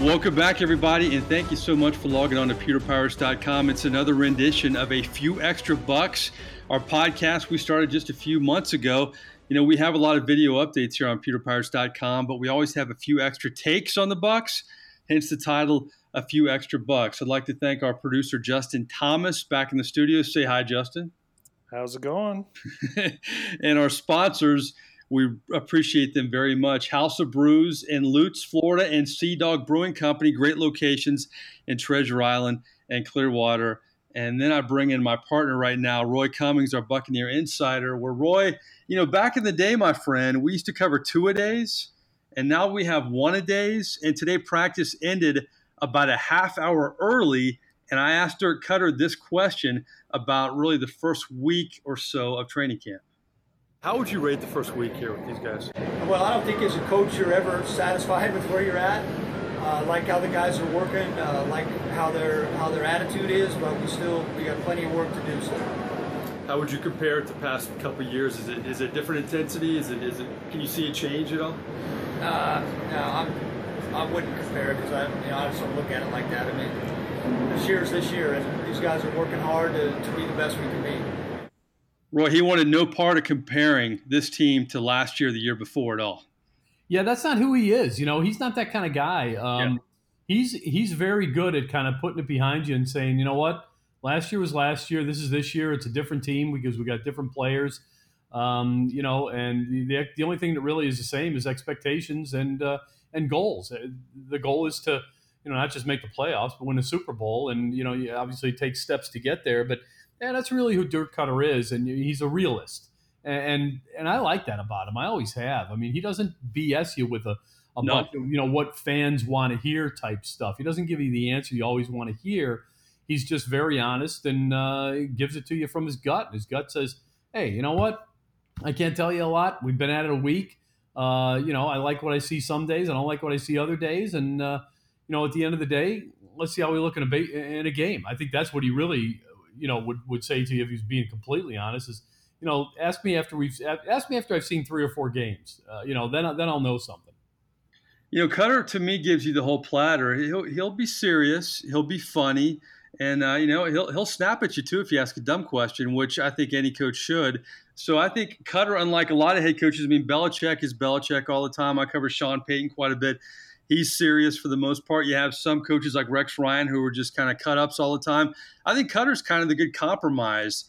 Welcome back, everybody, and thank you so much for logging on to PeterPowers.com. It's another rendition of A Few Extra Bucks, our podcast we started just a few months ago. You know, we have a lot of video updates here on PeterPowers.com, but we always have a few extra takes on the bucks, hence the title, A Few Extra Bucks. I'd like to thank our producer, Justin Thomas, back in the studio. Say hi, Justin. How's it going? And our sponsors, we appreciate them very much. House of Brews in Lutz, Florida, and Sea Dog Brewing Company, great locations in Treasure Island and Clearwater. And then I bring in my partner right now, Roy Cummings, our Buccaneer Insider, where Roy, you know, back in the day, my friend, we used to cover two-a-days, and now we have one-a-days. And today practice ended about a half hour early, and I asked Dirk Koetter this question about really the first week or so of training camp. How would you rate the first week here with these guys? Well, I don't think as a coach you're ever satisfied with where you're at, like how the guys are working, like how their attitude is. But we got plenty of work to do still. How would you compare it to past couple of years? Is it different intensity? Is it? Can you see a change at all? No, I wouldn't compare it because I just don't look at it like that. I mean, this year is this year, and these guys are working hard to be the best we can be. Roy, he wanted no part of comparing this team to last year, the year before at all. Yeah, that's not who he is. You know, he's not that kind of guy. He's very good at kind of putting it behind you and saying, you know what, last year was last year. This is this year. It's a different team because we got different players. You know, and the only thing that really is the same is expectations and goals. The goal is to, you know, not just make the playoffs, but win the Super Bowl. And, you know, you obviously take steps to get there, but yeah, that's really who Dirk Koetter is, and he's a realist, and I like that about him. I always have. I mean, he doesn't BS you with a bunch of, you know, what fans want to hear type stuff. He doesn't give you the answer you always want to hear. He's just very honest and gives it to you from his gut. His gut says, hey, you know what? I can't tell you a lot. We've been at it a week. You know, I like what I see some days. I don't like what I see other days. And, you know, at the end of the day, let's see how we look in a game. I think that's what he really – you know, would say to you if he's being completely honest is, you know, ask me after I've seen three or four games, you know, then I'll know something. You know, Koetter to me gives you the whole platter. He'll be serious, he'll be funny, and you know, he'll snap at you too if you ask a dumb question, which I think any coach should. So I think Koetter, unlike a lot of head coaches, I mean, Belichick is Belichick all the time. I cover Sean Payton quite a bit. He's serious for the most part. You have some coaches like Rex Ryan who are just kind of cut-ups all the time. I think Kutter's kind of the good compromise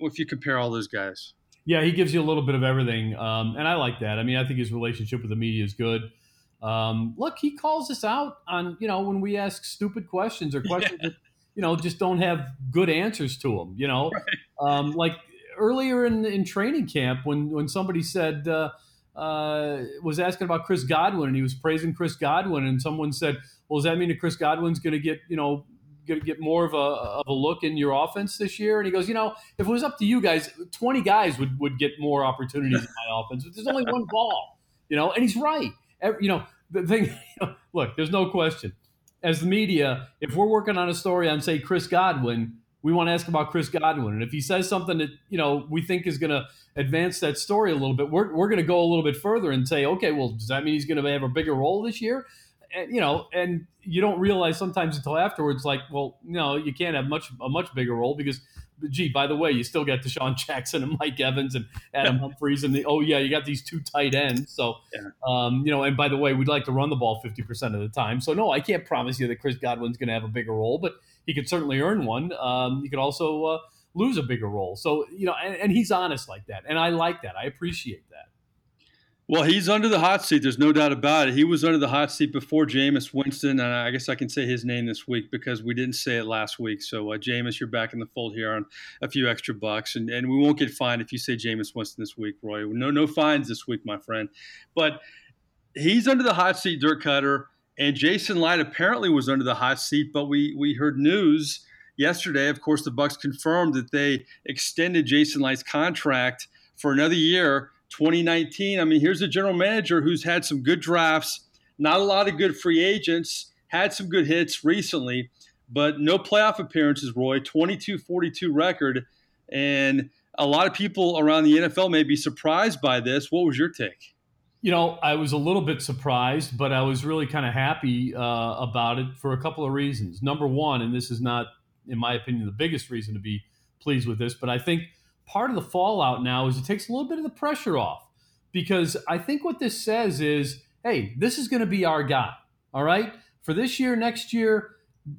if you compare all those guys. Yeah, he gives you a little bit of everything, and I like that. I mean, I think his relationship with the media is good. Look, he calls us out on, you know, when we ask stupid questions or questions that, you know, just don't have good answers to them, you know. Right. Like earlier in training camp when somebody said was asking about Chris Godwin, and he was praising Chris Godwin, and someone said, well, does that mean that Chris Godwin's going to get, you know, going to get more of a look in your offense this year? And he goes, you know, if it was up to you guys, 20 guys would get more opportunities in my offense, but there's only one ball, you know, and he's right. You know, the thing, you know, look, there's no question. As the media, if we're working on a story on, say, Chris Godwin, we want to ask about Chris Godwin. And if he says something that, you know, we think is going to advance that story a little bit, we're going to go a little bit further and say, okay, well, does that mean he's going to have a bigger role this year? And, you know, and you don't realize sometimes until afterwards, like, well, no, you can't have a much bigger role because, gee, by the way, you still got DeSean Jackson and Mike Evans and Adam Humphries and you got these two tight ends. So, you know, and by the way, we'd like to run the ball 50% of the time. So, no, I can't promise you that Chris Godwin's going to have a bigger role, but he could certainly earn one. He could also lose a bigger role. So, you know, and he's honest like that. And I like that. I appreciate that. Well, he's under the hot seat. There's no doubt about it. He was under the hot seat before Jameis Winston, and I guess I can say his name this week because we didn't say it last week. So, Jameis, you're back in the fold here on A Few Extra Bucks, and we won't get fined if you say Jameis Winston this week, Roy. No fines this week, my friend. But he's under the hot seat, Dirk Koetter, and Jason Licht apparently was under the hot seat, but we heard news yesterday. Of course, the Bucks confirmed that they extended Jason Light's contract for another year, 2019. I mean, here's a general manager who's had some good drafts, not a lot of good free agents, had some good hits recently, but no playoff appearances, Roy, 22-42 record. And a lot of people around the NFL may be surprised by this. What was your take? You know, I was a little bit surprised, but I was really kind of happy about it for a couple of reasons. Number one, and this is not, in my opinion, the biggest reason to be pleased with this, but I think part of the fallout now is it takes a little bit of the pressure off, because I think what this says is, hey, this is going to be our guy, all right? For this year, next year,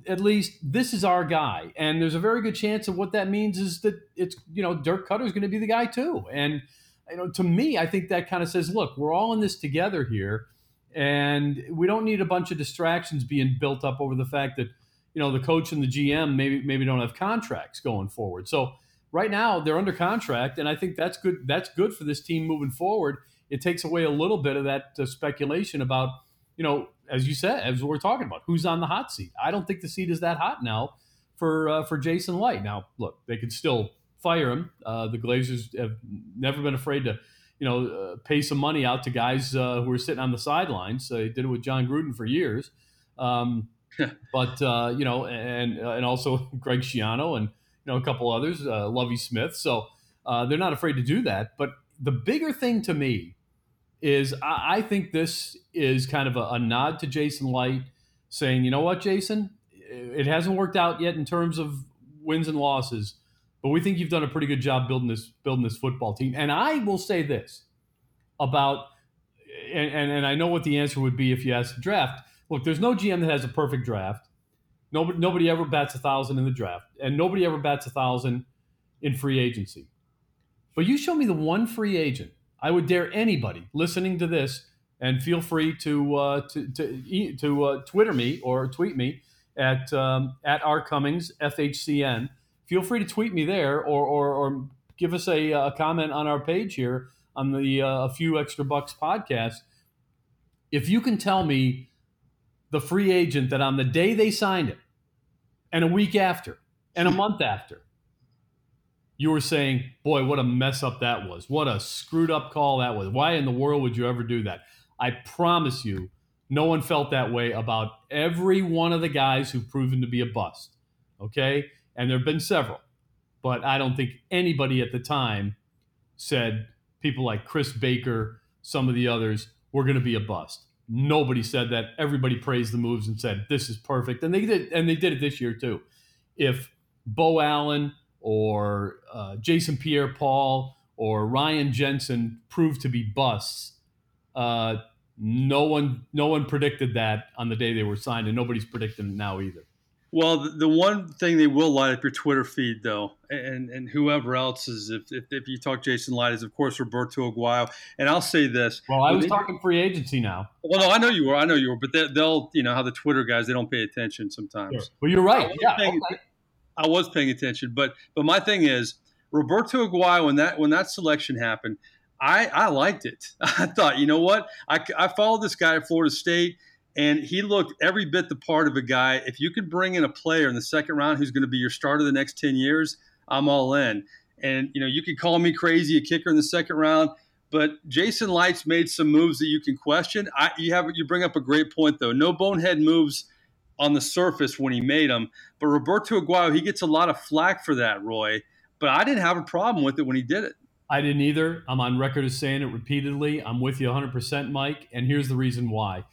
at least, this is our guy. And there's a very good chance of what that means is that it's, you know, Dirk Koetter is going to be the guy too. And, you know, to me, I think that kind of says, look, we're all in this together here, and we don't need a bunch of distractions being built up over the fact that, you know, the coach and the GM maybe don't have contracts going forward. So right now they're under contract, and I think that's good. That's good for this team moving forward. It takes away a little bit of that speculation about, you know, as you said, as we're talking about, who's on the hot seat. I don't think the seat is that hot now for Jason Licht. Now, look, they could still fire him. The Glazers have never been afraid to, you know, pay some money out to guys who are sitting on the sidelines. They did it with Jon Gruden for years, but you know, and also Greg Schiano and, you know, a couple others, Lovie Smith. So they're not afraid to do that. But the bigger thing to me is I think this is kind of a nod to Jason Licht, saying, you know what, Jason, it hasn't worked out yet in terms of wins and losses, but we think you've done a pretty good job building this football team. And I will say this about, and I know what the answer would be if you asked the draft. Look, there's no GM that has a perfect draft. Nobody ever bats 1,000 in the draft, and nobody ever bats 1,000 in free agency. But you show me the one free agent. I would dare anybody listening to this, and feel free to Twitter me or tweet me at rcummings FHCN. Feel free to tweet me there, or give us a comment on our page here on the A Few Extra Bucks podcast. If you can tell me the free agent that on the day they signed it, and a week after, and a month after, you were saying, boy, what a mess up that was. What a screwed up call that was. Why in the world would you ever do that? I promise you, no one felt that way about every one of the guys who've proven to be a bust, okay? And there have been several, but I don't think anybody at the time said people like Chris Baker, some of the others, were going to be a bust. Nobody said that. Everybody praised the moves and said, this is perfect. And they did it this year too. If Bo Allen or Jason Pierre-Paul or Ryan Jensen proved to be busts, no one predicted that on the day they were signed, and nobody's predicting it now either. Well, the one thing they will light up your Twitter feed, though, and whoever else is, if you talk Jason Licht, is, of course, Roberto Aguayo. And I'll say this. Well, I was talking free agency now. Well, no, I know you were. But they'll, you know, how the Twitter guys, they don't pay attention sometimes. Sure. Well, you're right. I was paying attention. But my thing is, Roberto Aguayo, when that selection happened, I liked it. I thought, you know what? I followed this guy at Florida State. And he looked every bit the part of a guy. If you could bring in a player in the second round who's going to be your starter the next 10 years, I'm all in. And, you know, you could call me crazy, a kicker in the second round, but Jason Licht's made some moves that you can question. You bring up a great point, though. No bonehead moves on the surface when he made them. But Roberto Aguayo, he gets a lot of flack for that, Roy. But I didn't have a problem with it when he did it. I didn't either. I'm on record as saying it repeatedly. I'm with you 100%, Mike. And here's the reason why.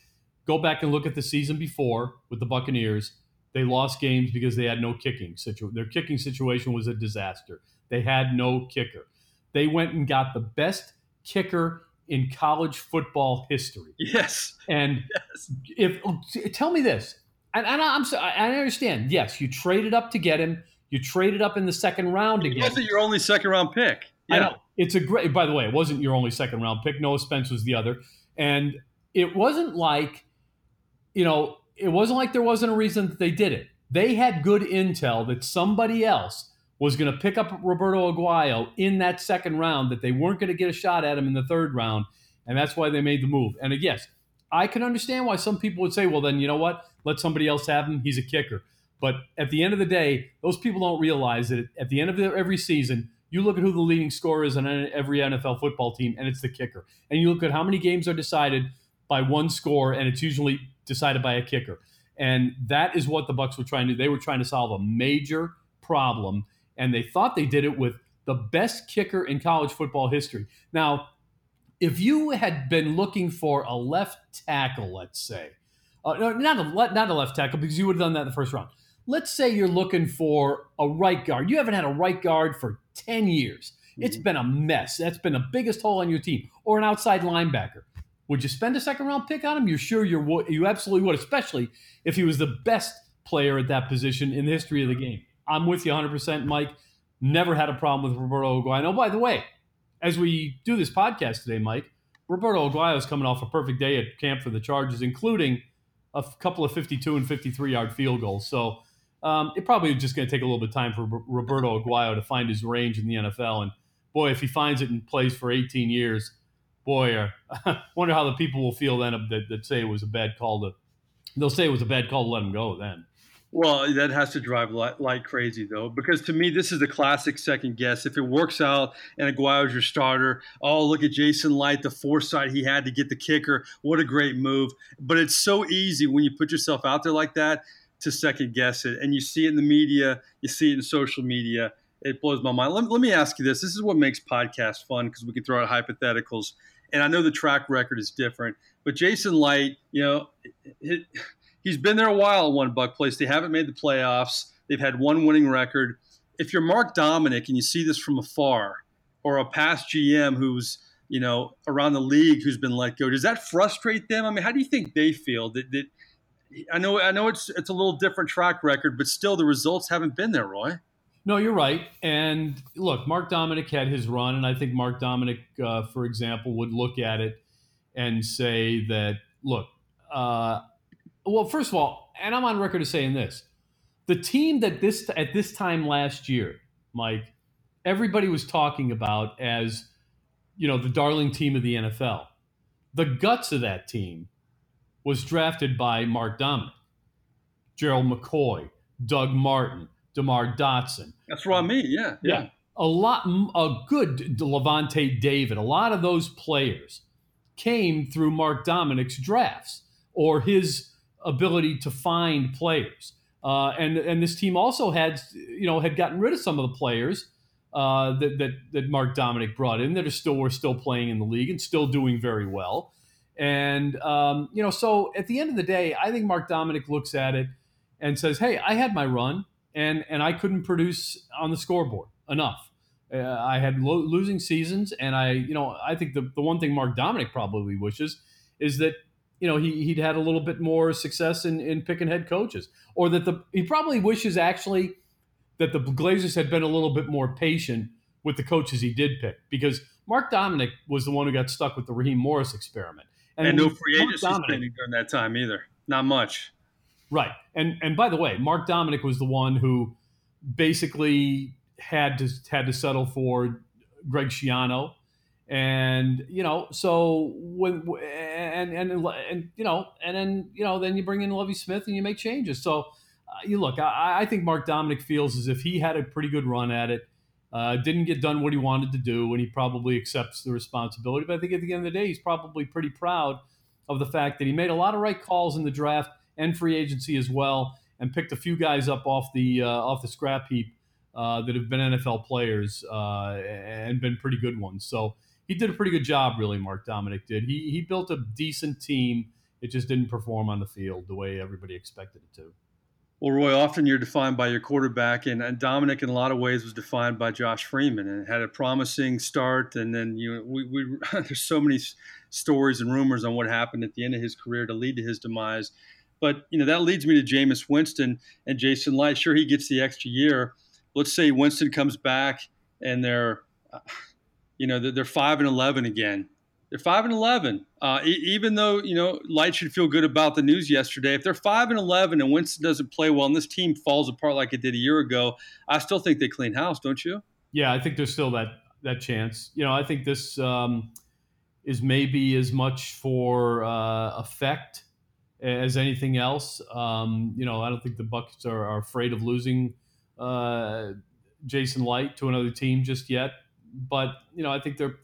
Go back and look at the season before with the Buccaneers. They lost games because they had no kicking. Their kicking situation was a disaster. They had no kicker. They went and got the best kicker in college football history. Yes. And if tell me this, and I'm sorry, I understand. Yes, you traded up to get him. You traded up in the second round again. It wasn't your only second round pick. Yeah. I know. By the way, it wasn't your only second round pick. Noah Spence was the other, and it wasn't like. You know, it wasn't like there wasn't a reason that they did it. They had good intel that somebody else was going to pick up Roberto Aguayo in that second round, that they weren't going to get a shot at him in the third round, and that's why they made the move. And yes, I can understand why some people would say, well, then, you know what? Let somebody else have him. He's a kicker. But at the end of the day, those people don't realize that at the end of every season, you look at who the leading scorer is on every NFL football team, and it's the kicker. And you look at how many games are decided by one score, and it's usually – decided by a kicker. And that is what the Bucs were trying to do. They were trying to solve a major problem, and they thought they did it with the best kicker in college football history. Now, if you had been looking for a left tackle, let's say, not a left tackle because you would have done that in the first round. Let's say you're looking for a right guard. You haven't had a right guard for 10 years. It's been a mess. That's been the biggest hole on your team. Or an outside linebacker. Would you spend a second-round pick on him? You're sure you absolutely would, especially if he was the best player at that position in the history of the game. I'm with you 100%, Mike. Never had a problem with Roberto Aguayo. Oh, by the way, as we do this podcast today, Mike, Roberto Aguayo is coming off a perfect day at camp for the Chargers, including a couple of 52- and 53-yard field goals. So it probably is just going to take a little bit of time for Roberto Aguayo to find his range in the NFL. And, boy, if he finds it and plays for 18 years – boy, I wonder how the people will feel then that say it was a bad call. They'll say it was a bad call to let him go then. Well, that has to drive like crazy, though, because to me, this is the classic second guess. If it works out and Aguayo's your starter, oh, look at Jason Licht, the foresight he had to get the kicker. What a great move. But it's so easy when you put yourself out there like that to second guess it. And you see it in the media. You see it in social media. It blows my mind. Let me ask you this. This is what makes podcasts fun because we can throw out hypotheticals. And I know the track record is different, but Jason Licht, he's been there a while at One Buck Place. They haven't made the playoffs. They've had one winning record. If you're Mark Dominik and you see this from afar, or a past GM who's, around the league who's been let go, does that frustrate them? I mean, how do you think they feel? That I know it's a little different track record, but still the results haven't been there, Roy. No, you're right. And look, Mark Dominik had his run, and I think Mark Dominik, for example, would look at it and say that, look, well, first of all, and I'm on record as saying this, the team that at this time last year, Mike, everybody was talking about as, the darling team of the NFL. The guts of that team was drafted by Mark Dominik, Gerald McCoy, Doug Martin, Damar Dotson. That's what I mean, yeah. A good Levante David. A lot of those players came through Mark Dominik's drafts or his ability to find players. And this team also had gotten rid of some of the players that Mark Dominik brought in that were still playing in the league and still doing very well. And so at the end of the day, I think Mark Dominik looks at it and says, "Hey, I had my run." And I couldn't produce on the scoreboard enough. I had losing seasons, and I think the one thing Mark Dominik probably wishes is that he'd had a little bit more success in picking head coaches, or that he probably wishes actually that the Glazers had been a little bit more patient with the coaches he did pick, because Mark Dominik was the one who got stuck with the Raheem Morris experiment, and no free agency spending during that time either, not much. Right. And by the way, Mark Dominik was the one who basically had to settle for Greg Schiano. And, then you bring in Lovie Smith and you make changes. So I think Mark Dominik feels as if he had a pretty good run at it, didn't get done what he wanted to do, and he probably accepts the responsibility. But I think at the end of the day, he's probably pretty proud of the fact that he made a lot of right calls in the draft and free agency as well, and picked a few guys up off the scrap heap that have been NFL players and been pretty good ones. So he did a pretty good job, really, Mark Dominik did. He built a decent team. It just didn't perform on the field the way everybody expected it to. Well, Roy, often you're defined by your quarterback, and Dominik in a lot of ways was defined by Josh Freeman, and had a promising start, and then we there's so many stories and rumors on what happened at the end of his career to lead to his demise. But, that leads me to Jameis Winston and Jason Licht. Sure, he gets the extra year. Let's say Winston comes back and they're 5-11 again. They're 5-11. Even though, Licht should feel good about the news yesterday. If they're 5-11 and Winston doesn't play well and this team falls apart like it did a year ago, I still think they clean house, don't you? Yeah, I think there's still that chance. I think this is maybe as much for effect as anything else. I don't think the Bucs are afraid of losing Jason Licht to another team just yet. But I think they're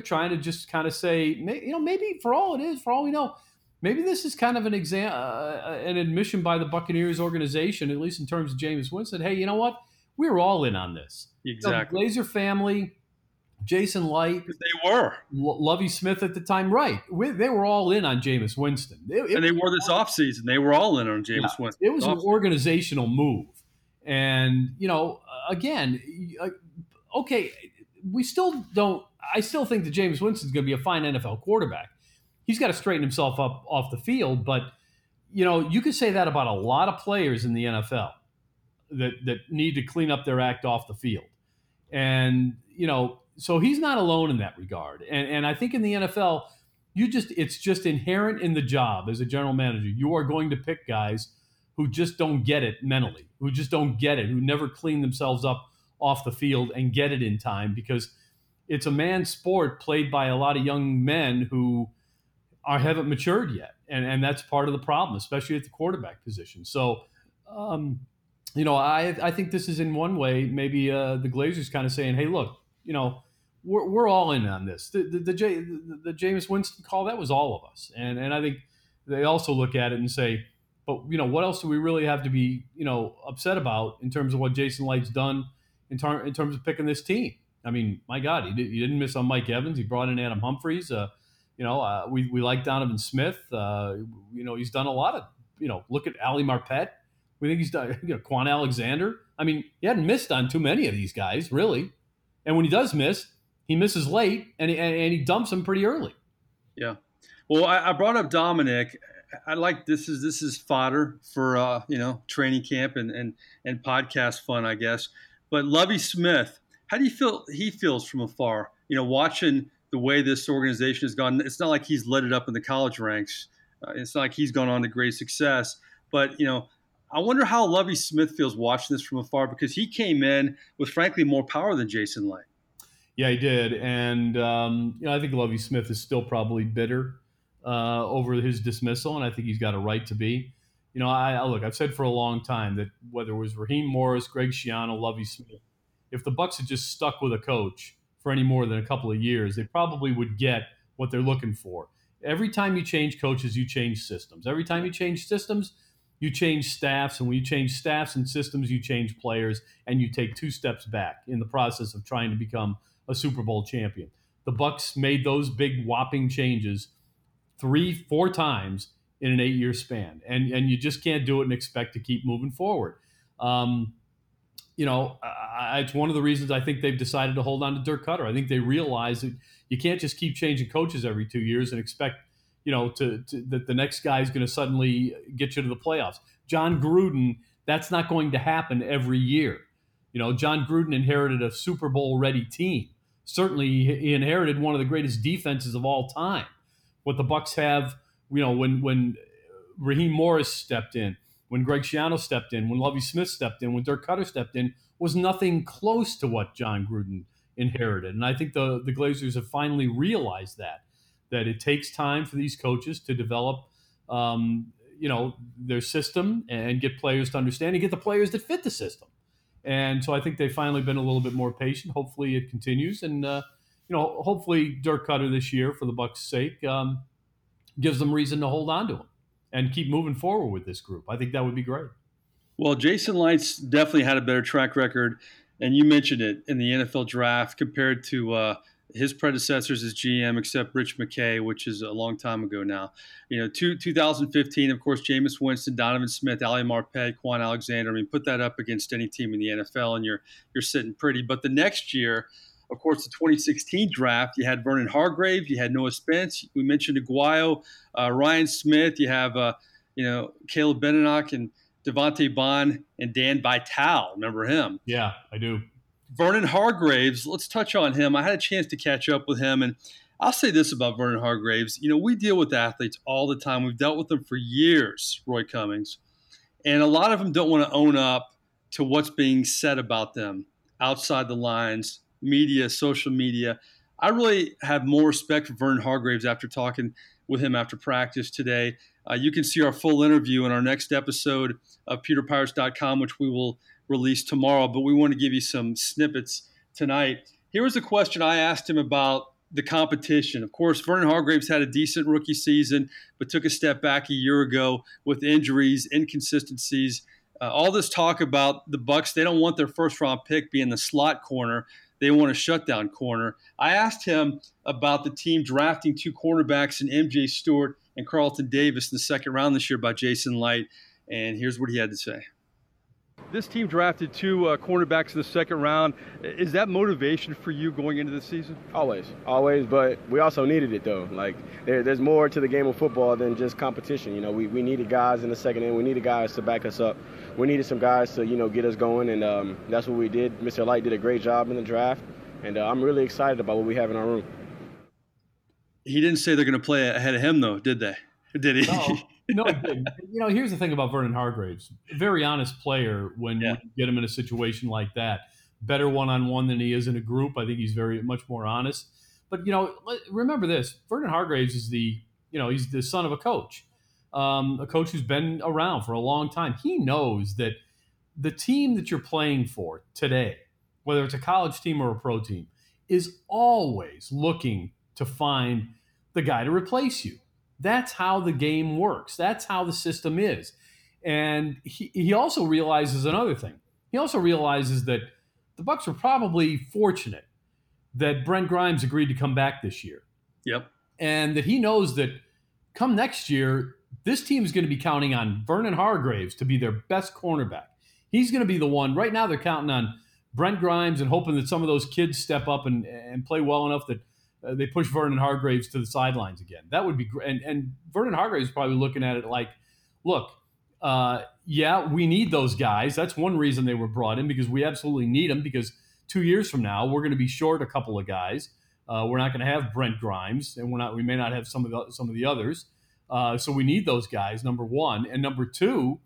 trying to just kind of say, maybe for all we know, this is kind of an admission by the Buccaneers organization, at least in terms of Jameis Winston. Hey, you know what? We're all in on this. Exactly. The Glazer family, Jason Licht. They were. Lovie Smith at the time, right. They were all in on Jameis Winston. And they were this offseason. They were all in on Jameis Winston. It was an organizational move. And, you know, again, okay, I still think that Jameis Winston's going to be a fine NFL quarterback. He's got to straighten himself up off the field. But, you know, you could say that about a lot of players in the NFL that need to clean up their act off the field. And, you know, so he's not alone in that regard. And I think in the NFL, it's just inherent in the job as a general manager. You are going to pick guys who just don't get it mentally, who never clean themselves up off the field and get it in time, because it's a man's sport played by a lot of young men who haven't matured yet. And that's part of the problem, especially at the quarterback position. So, you know, I think this is in one way, maybe the Glazers kind of saying, hey, look, you know, we're all in on this. The Jameis Winston call, that was all of us. And I think they also look at it and say, but, you know, what else do we really have to be, you know, upset about in terms of what Jason Light's done in terms of picking this team? I mean, my God, he didn't miss on Mike Evans. He brought in Adam Humphries. You know, we like Donovan Smith. You know, he's done a lot of, you know, look at Ali Marpet. We think he's done, you know, Kwon Alexander. I mean, he hadn't missed on too many of these guys, really. And when he does miss, he misses late, and he dumps him pretty early. Yeah. Well, I brought up Dominik. I like this is fodder for, you know, training camp and podcast fun, I guess. But Lovie Smith, how do you feel he feels from afar? You know, watching the way this organization has gone, it's not like he's lit it up in the college ranks. It's not like he's gone on to great success. But, you know, I wonder how Lovie Smith feels watching this from afar, because he came in with, frankly, more power than Jason Licht. Yeah, he did. And, you know, I think Lovie Smith is still probably bitter over his dismissal, and I think he's got a right to be. You know, I've said for a long time that whether it was Raheem Morris, Greg Schiano, Lovie Smith, if the Bucs had just stuck with a coach for any more than a couple of years, they probably would get what they're looking for. Every time you change coaches, you change systems. Every time you change systems, you change staffs, and when you change staffs and systems, you change players, and you take two steps back in the process of trying to become a Super Bowl champion. The Bucs made those big whopping changes 3-4 times in an 8-year span, and you just can't do it and expect to keep moving forward. You know, it's one of the reasons I think they've decided to hold on to Dirk Koetter. I think they realize that you can't just keep changing coaches every 2 years and expect, you know, that the next guy is going to suddenly get you to the playoffs. Jon Gruden, that's not going to happen every year. You know, Jon Gruden inherited a Super Bowl-ready team. Certainly, he inherited one of the greatest defenses of all time. What the Bucs have, you know, when Raheem Morris stepped in, when Greg Schiano stepped in, when Lovie Smith stepped in, when Dirk Koetter stepped in, was nothing close to what Jon Gruden inherited. And I think the Glazers have finally realized that it takes time for these coaches to develop, you know, their system and get players to understand and get the players that fit the system. And so I think they've finally been a little bit more patient. Hopefully it continues. And, you know, hopefully Dirk Koetter this year, for the Bucs' sake, gives them reason to hold on to him and keep moving forward with this group. I think that would be great. Well, Jason Licht's definitely had a better track record, and you mentioned it, in the NFL draft compared to his predecessors as GM, except Rich McKay, which is a long time ago now. You know, 2015, of course, Jameis Winston, Donovan Smith, Ali Marpet, Kwon Alexander. I mean, put that up against any team in the NFL, and you're sitting pretty. But the next year, of course, the 2016 draft, you had Vernon Hargreaves, you had Noah Spence. We mentioned Aguayo, Ryan Smith. You have, you know, Caleb Benenock and Devontae Bond and Dan Vitale. Remember him? Yeah, I do. Vernon Hargreaves, let's touch on him. I had a chance to catch up with him, and I'll say this about Vernon Hargreaves. You know, we deal with athletes all the time. We've dealt with them for years, Roy Cummings, and a lot of them don't want to own up to what's being said about them outside the lines, media, social media. I really have more respect for Vernon Hargreaves after talking with him after practice today. You can see our full interview in our next episode of PeterPowers.com, which we will release tomorrow, but we want to give you some snippets tonight. Here was a question I asked him about the competition. Of course, Vernon Hargreaves had a decent rookie season, but took a step back a year ago with injuries, inconsistencies. All this talk about the Bucs, they don't want their first-round pick being the slot corner. They want a shutdown corner. I asked him about the team drafting two cornerbacks in MJ Stewart and Carlton Davis in the second round this year by Jason Licht, and here's what he had to say. This team drafted two cornerbacks in the second round. Is that motivation for you going into the season? Always, but we also needed it, though. Like, there's more to the game of football than just competition. You know, we needed guys in the second end. We needed guys to back us up. We needed some guys to, you know, get us going, and that's what we did. Mr. Light did a great job in the draft, and I'm really excited about what we have in our room. He didn't say they're going to play ahead of him, though, did they? Did he? No, it didn't. You know, here's the thing about Vernon Hargreaves. Very honest player when you get him in a situation like that. Better one-on-one than he is in a group. I think he's very much more honest. But, you know, remember this. Vernon Hargreaves is he's the son of a coach who's been around for a long time. He knows that the team that you're playing for today, whether it's a college team or a pro team, is always looking to find the guy to replace you. That's how the game works. That's how the system is. And he also realizes another thing. He also realizes that the Bucks were probably fortunate that Brent Grimes agreed to come back this year. Yep. And that he knows that come next year, this team is going to be counting on Vernon Hargreaves to be their best cornerback. He's going to be the one. Right now they're counting on Brent Grimes and hoping that some of those kids step up and play well enough that they push Vernon Hargreaves to the sidelines again. That would be great. And Vernon Hargreaves is probably looking at it like, look, we need those guys. That's one reason they were brought in, because we absolutely need them, because 2 years from now, we're going to be short a couple of guys. We're not going to have Brent Grimes, and we may not have some of the others. So we need those guys, number one. And number two,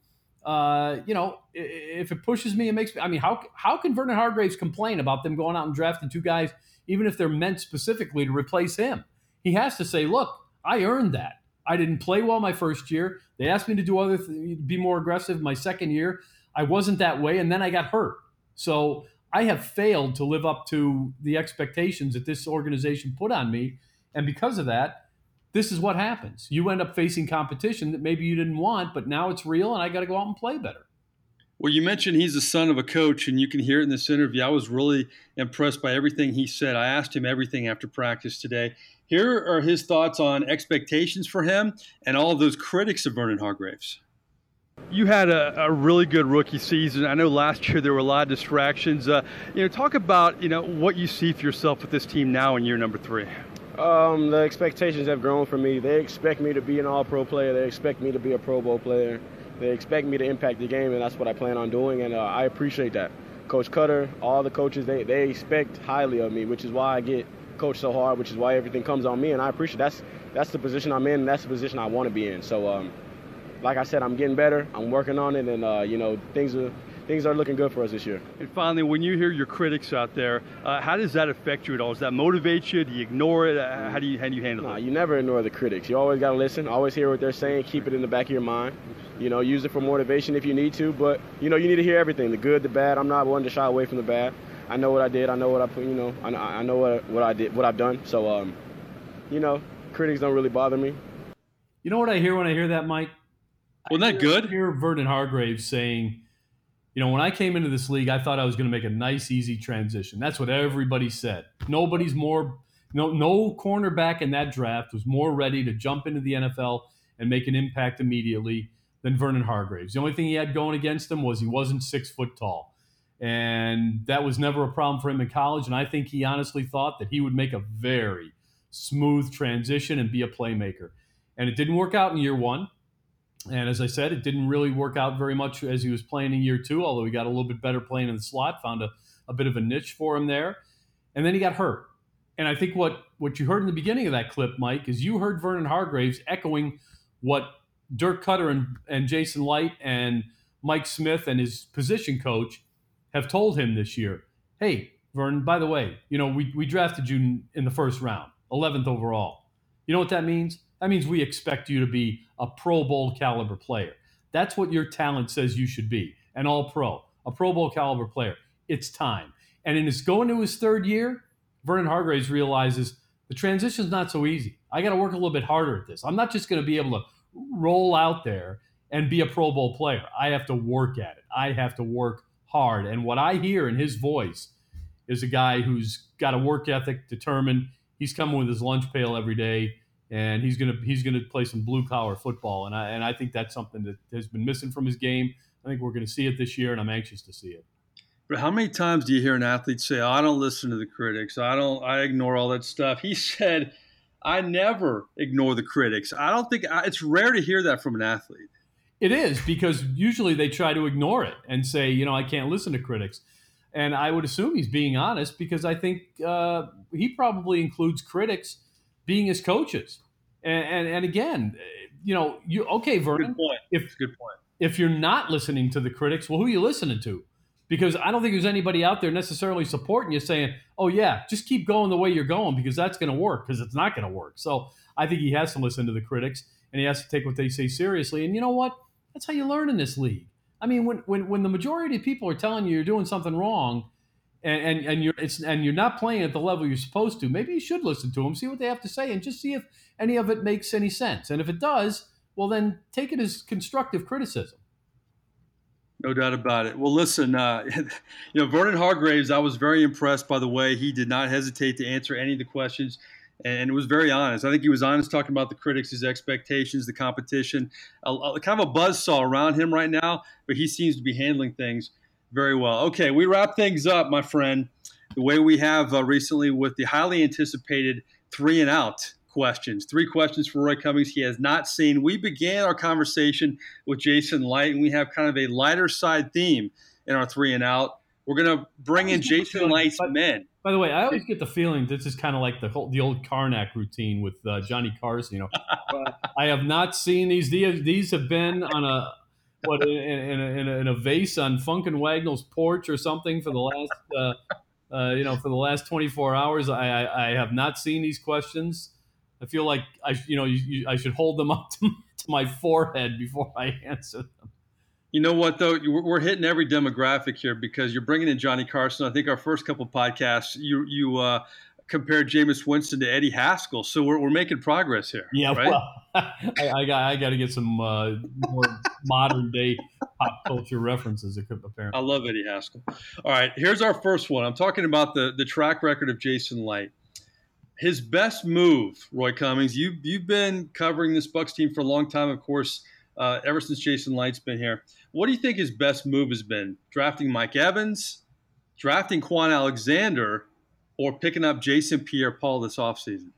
if it pushes me, it makes me – I mean, how can Vernon Hargreaves complain about them going out and drafting two guys – even if they're meant specifically to replace him? He has to say, look, I earned that. I didn't play well my first year. They asked me to do be more aggressive my second year. I wasn't that way, and then I got hurt. So I have failed to live up to the expectations that this organization put on me, and because of that, this is what happens. You end up facing competition that maybe you didn't want, but now it's real, and I got to go out and play better. Well, you mentioned he's the son of a coach, and you can hear it in this interview. I was really impressed by everything he said. I asked him everything after practice today. Here are his thoughts on expectations for him and all of those critics of Vernon Hargreaves. You had a really good rookie season. I know last year there were a lot of distractions. Talk about what you see for yourself with this team now in year number three. The expectations have grown for me. They expect me to be an all-pro player. They expect me to be a Pro Bowl player. They expect me to impact the game, and that's what I plan on doing, and I appreciate that. Coach Koetter, all the coaches, they expect highly of me, which is why I get coached so hard, which is why everything comes on me, and I appreciate that's the position I'm in, and that's the position I want to be in. So, like I said, I'm getting better. I'm working on it, and, things are looking good for us this year. And finally, when you hear your critics out there, how does that affect you at all? Does that motivate you? Do you ignore it? How do you handle it? You never ignore the critics. You always got to listen. Always hear what they're saying. Keep it in the back of your mind. Use it for motivation if you need to. But, you need to hear everything, the good, the bad. I'm not one to shy away from the bad. I know what I did. I know what I put, I know what I did, what I've done. So, critics don't really bother me. You know what I hear when I hear that, Mike? Well, isn't that good? I hear Vernon Hargreaves saying, when I came into this league, I thought I was going to make a nice, easy transition. That's what everybody said. No cornerback in that draft was more ready to jump into the NFL and make an impact immediately than Vernon Hargreaves. The only thing he had going against him was he wasn't 6 foot tall. And that was never a problem for him in college. And I think he honestly thought that he would make a very smooth transition and be a playmaker. And it didn't work out in year one. And as I said, it didn't really work out very much as he was playing in year two, although he got a little bit better playing in the slot, found a bit of a niche for him there. And then he got hurt. And I think what you heard in the beginning of that clip, Mike, is you heard Vernon Hargreaves echoing what Dirk Koetter and Jason Licht and Mike Smith and his position coach have told him this year. Hey, Vernon, by the way, we drafted you in the first round, 11th overall. You know what that means? That means we expect you to be a Pro Bowl caliber player. That's what your talent says you should be, an all-pro, a Pro Bowl caliber player. It's time. And in his going to his third year, Vernon Hargreaves realizes the transition's not so easy. I got to work a little bit harder at this. I'm not just going to be able to roll out there and be a Pro Bowl player. I have to work at it. I have to work hard. And what I hear in his voice is a guy who's got a work ethic, determined. He's coming with his lunch pail every day, and he's gonna play some blue collar football. And I think that's something that has been missing from his game. I think we're going to see it this year, and I'm anxious to see it. But how many times do you hear an athlete say, "I don't listen to the critics. I ignore all that stuff." He said, "I never ignore the critics." I don't think it's rare to hear that from an athlete. It is, because usually they try to ignore it and say, you know, I can't listen to critics. And I would assume he's being honest, because I think he probably includes critics being his coaches. And again, you know, Vernon, Good point. If you're not listening to the critics, well, who are you listening to? Because I don't think there's anybody out there necessarily supporting you saying, oh, yeah, just keep going the way you're going, because that's going to work, because it's not going to work. So I think he has to listen to the critics, and he has to take what they say seriously. And you know what? That's how you learn in this league. I mean, when the majority of people are telling you you're doing something wrong and you're not playing at the level you're supposed to, maybe you should listen to them, see what they have to say, and just see if any of it makes any sense. And if it does, well, then take it as constructive criticism. No doubt about it. Well, listen, Vernon Hargreaves, I was very impressed by the way he did not hesitate to answer any of the questions, and was very honest. I think he was honest talking about the critics, his expectations, the competition, kind of a buzzsaw around him right now, but he seems to be handling things very well. Okay, we wrap things up, my friend, the way we have recently, with the highly anticipated 3-and-out questions. 3 questions for Roy Cummings he has not seen. We began our conversation with Jason Licht, and we have kind of a lighter side theme in our 3-and-out. We're going to bring in Jason Licht's men. By the way, I always get the feeling this is kind of like the old Karnak routine with Johnny Carson. You know, I have not seen these. These have been on a vase on Funkin' Wagnall's porch or something for the last for the last 24 hours. I have not seen these questions. I feel like I should hold them up to my forehead before I answer them. You know what, though? We're hitting every demographic here, because you're bringing in Johnny Carson. I think our first couple podcasts, you compared Jameis Winston to Eddie Haskell. So we're making progress here. Yeah, right? Well, I got to get some more modern-day pop culture references, apparently. I love Eddie Haskell. All right, here's our first one. I'm talking about the track record of Jason Licht. His best move, Roy Cummings, you've been covering this Bucs team for a long time, of course, ever since Jason Licht's been here. What do you think his best move has been? Drafting Mike Evans, drafting Kwon Alexander, or picking up Jason Pierre-Paul this offseason?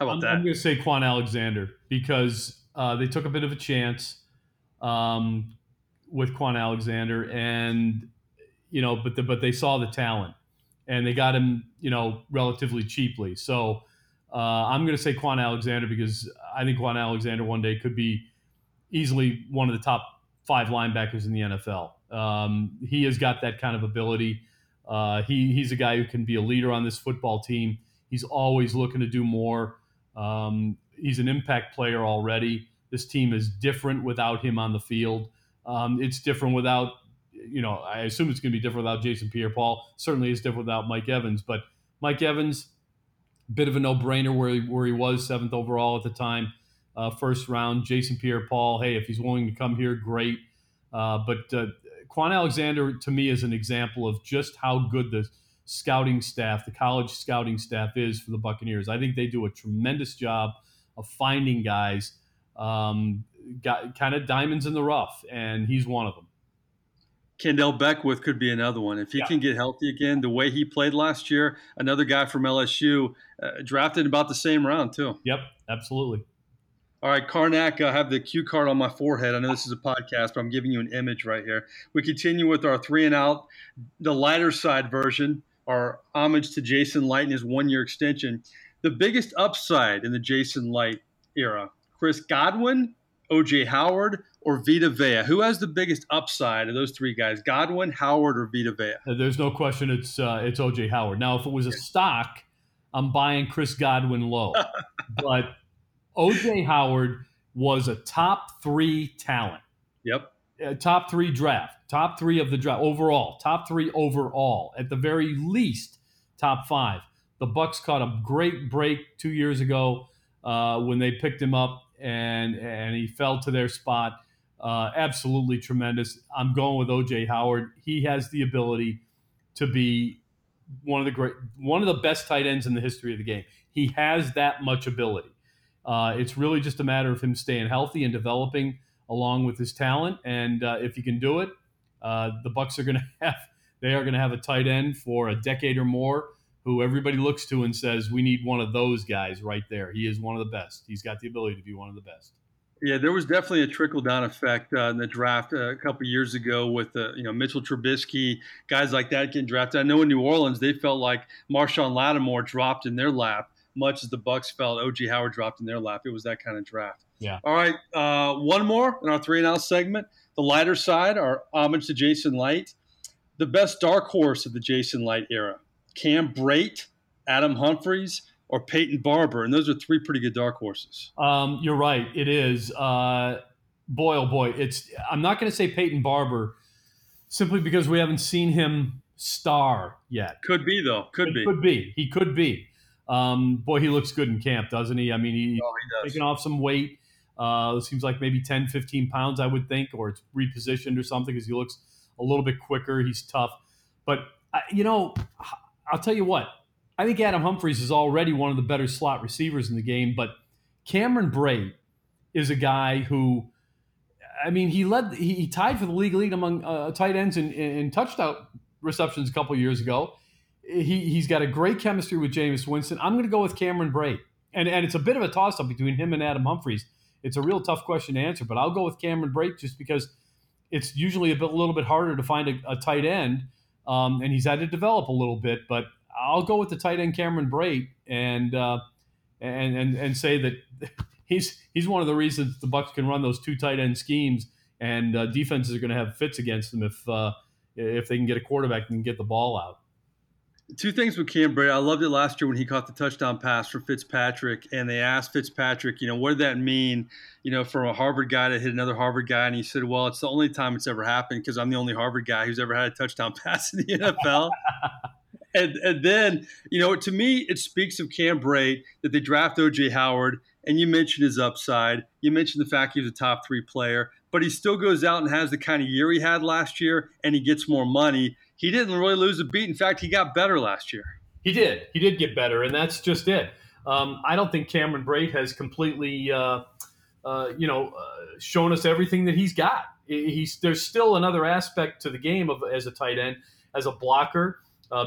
How about that? I'm going to say Kwon Alexander, because they took a bit of a chance with Kwon Alexander, and but they saw the talent, and they got him relatively cheaply. So I'm going to say Kwon Alexander, because I think Kwon Alexander one day could be easily one of the top 5 linebackers in the NFL. He has got that kind of ability. He's a guy who can be a leader on this football team. He's always looking to do more. He's an impact player already. This team is different without him on the field. It's different without, I assume it's going to be different without Jason Pierre-Paul. Certainly it's different without Mike Evans. But Mike Evans, bit of a no-brainer where he was 7th overall at the time. First round, Jason Pierre-Paul, hey, if he's willing to come here, great. But Kwon Alexander, to me, is an example of just how good the scouting staff, the college scouting staff, is for the Buccaneers. I think they do a tremendous job of finding guys, kind of diamonds in the rough, and he's one of them. Kendall Beckwith could be another one. If he can get healthy again, the way he played last year, another guy from LSU, drafted about the same round, too. Yep, absolutely. All right, Karnak, I have the cue card on my forehead. I know this is a podcast, but I'm giving you an image right here. We continue with our 3-and-out, the lighter side version, our homage to Jason Licht and his one-year extension. The biggest upside in the Jason Licht era, Chris Godwin, O.J. Howard, or Vita Vea? Who has the biggest upside of those 3 guys, Godwin, Howard, or Vita Vea? There's no question it's O.J. Howard. Now, if it was a stock, I'm buying Chris Godwin low. But O.J. Howard was a top 3 talent. Yep. Top 3 draft. Top 3 of the draft overall. Top 3 overall. At the very least, top 5. The Bucs caught a great break 2 years ago when they picked him up, and he fell to their spot. Absolutely tremendous. I'm going with O.J. Howard. He has the ability to be one of the best tight ends in the history of the game. He has that much ability. It's really just a matter of him staying healthy and developing along with his talent. And if he can do it, the Bucs are going to have a tight end for a decade or more who everybody looks to and says, we need one of those guys right there. He is one of the best. He's got the ability to be one of the best. Yeah, there was definitely a trickle-down effect in the draft a couple of years ago with Mitchell Trubisky, guys like that getting drafted. I know in New Orleans they felt like Marshawn Lattimore dropped in their lap, much as the Bucs felt O.J. Howard dropped in their lap. It was that kind of draft. Yeah. All right, one more in our 3 and out segment. The lighter side, our homage to Jason Licht. The best dark horse of the Jason Licht era, Cam Brate, Adam Humphries, or Peyton Barber, and those are three pretty good dark horses. You're right. It is. Boy, oh boy. I'm not going to say Peyton Barber simply because we haven't seen him star yet. Could be, though. Could be. He could be. Boy, he looks good in camp, doesn't he? I mean, he's taking off some weight. Seems like maybe 10, 15 pounds, I would think, or it's repositioned or something because he looks a little bit quicker. He's tough. But, I'll tell you what. I think Adam Humphries is already one of the better slot receivers in the game, but Cameron Brate is a guy who, I mean, he tied for the league lead among tight ends in touchdown receptions a couple years ago. He's got a great chemistry with Jameis Winston. I'm going to go with Cameron Brate, and it's a bit of a toss-up between him and Adam Humphries. It's a real tough question to answer, but I'll go with Cameron Brate just because it's usually a little bit harder to find a tight end, and he's had to develop a little bit, but I'll go with the tight end Cameron Brate and say that he's one of the reasons the Bucs can run those two tight end schemes, and defenses are going to have fits against them if they can get a quarterback and get the ball out. Two things with Cam Brate. I loved it last year when he caught the touchdown pass for Fitzpatrick, and they asked Fitzpatrick, what did that mean, from a Harvard guy that hit another Harvard guy? And he said, well, it's the only time it's ever happened because I'm the only Harvard guy who's ever had a touchdown pass in the NFL. And then, to me, it speaks of Cam Brate that they draft O.J. Howard, and you mentioned his upside. You mentioned the fact he was a top 3 player, but he still goes out and has the kind of year he had last year, and he gets more money. He didn't really lose a beat. In fact, he got better last year. He did get better, and that's just it. I don't think Cameron Brate has completely, shown us everything that he's got. There's still another aspect to the game as a tight end, as a blocker.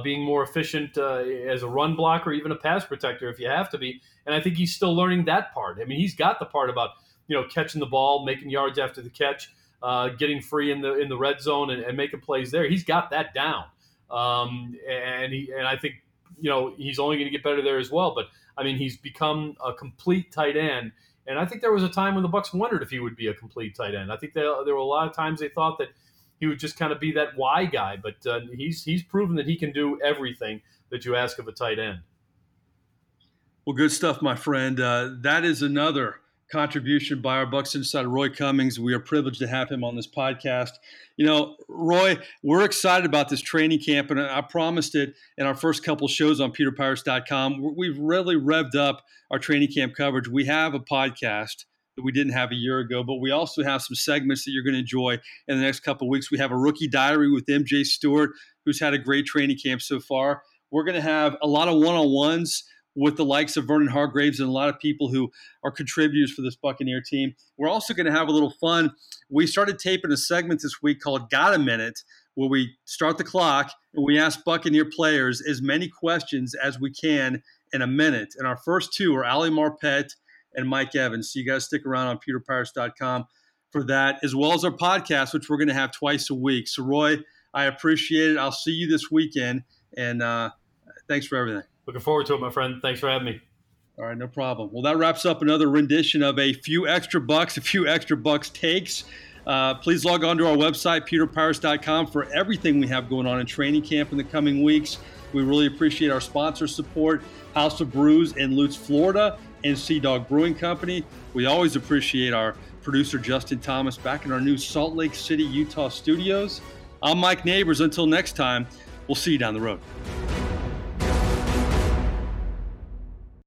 Being more efficient as a run blocker, even a pass protector if you have to be. And I think he's still learning that part. I mean, he's got the part about, catching the ball, making yards after the catch, getting free in the red zone and making plays there. He's got that down. And I think, he's only going to get better there as well. But, I mean, he's become a complete tight end. And I think there was a time when the Bucs wondered if he would be a complete tight end. I think there were a lot of times they thought that he would just kind of be that Y guy, but he's proven that he can do everything that you ask of a tight end. Well, good stuff, my friend. That is another contribution by our Bucs insider, Roy Cummings. We are privileged to have him on this podcast. Roy, we're excited about this training camp, and I promised it in our first couple shows on PeterPowers.com. We've really revved up our training camp coverage. We have a podcast that we didn't have a year ago, but we also have some segments that you're going to enjoy in the next couple of weeks. We have a rookie diary with MJ Stewart, who's had a great training camp so far. We're going to have a lot of one-on-ones with the likes of Vernon Hargreaves and a lot of people who are contributors for this Buccaneer team. We're also going to have a little fun. We started taping a segment this week called Got a Minute, where we start the clock and we ask Buccaneer players as many questions as we can in a minute. And our first two are Ali Marpet and Mike Evans. So you guys stick around on PeterPirates.com for that, as well as our podcast, which we're going to have twice a week. So, Roy, I appreciate it. I'll see you this weekend, and thanks for everything. Looking forward to it, my friend. Thanks for having me. All right, no problem. Well, that wraps up another rendition of A Few Extra Bucks Takes. Please log on to our website, PeterPirates.com, for everything we have going on in training camp in the coming weeks. We really appreciate our sponsor support, House of Brews in Lutz, Florida, and Sea Dog Brewing Company. We always appreciate our producer, Justin Thomas, back in our new Salt Lake City, Utah studios. I'm Mike Neighbors. Until next time, we'll see you down the road.